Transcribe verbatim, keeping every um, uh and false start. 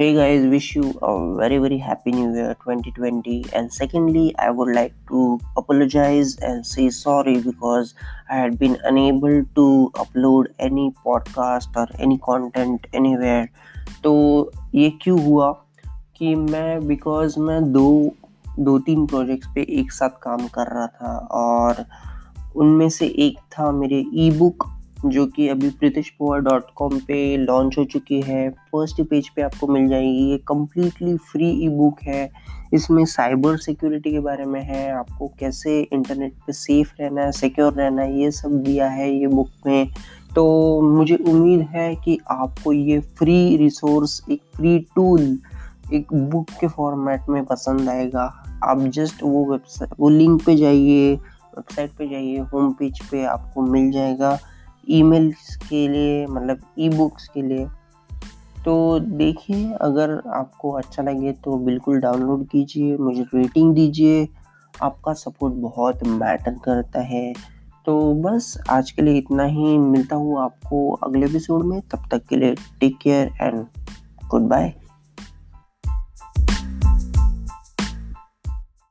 Hey guys, wish you a very very happy new year twenty twenty, and secondly I would like to apologize and say sorry because I had been unable to upload any podcast or any content anywhere। तो ये क्यों हुआ कि मैं because मैं दो दो तीन प्रोजेक्ट्स पे एक साथ काम कर रहा था और उनमें से एक था मेरे ई बुक जो कि अभी प्रितेश पवार डॉट कॉम पे लॉन्च हो चुकी है। फर्स्ट पेज पे आपको मिल जाएगी। ये कम्प्लीटली फ्री ई बुक है। इसमें साइबर सिक्योरिटी के बारे में है, आपको कैसे इंटरनेट पे सेफ रहना है, सिक्योर रहना है, ये सब दिया है ये बुक में। तो मुझे उम्मीद है कि आपको ये फ्री रिसोर्स, एक फ्री टूल, एक बुक के फॉर्मेट में पसंद आएगा। आप जस्ट वो वेबसाइट वो लिंक पे जाइए, वेबसाइट पे जाइए, होम पेज पे आपको मिल जाएगा ईमेल्स के लिए, मतलब ई बुक्स के लिए। तो देखिए, अगर आपको अच्छा लगे तो बिल्कुल डाउनलोड कीजिए, मुझे रेटिंग दीजिए, आपका सपोर्ट बहुत मैटर करता है। तो बस आज के लिए इतना ही। मिलता हूँ आपको अगले एपिसोड में। तब तक के लिए take care and good bye.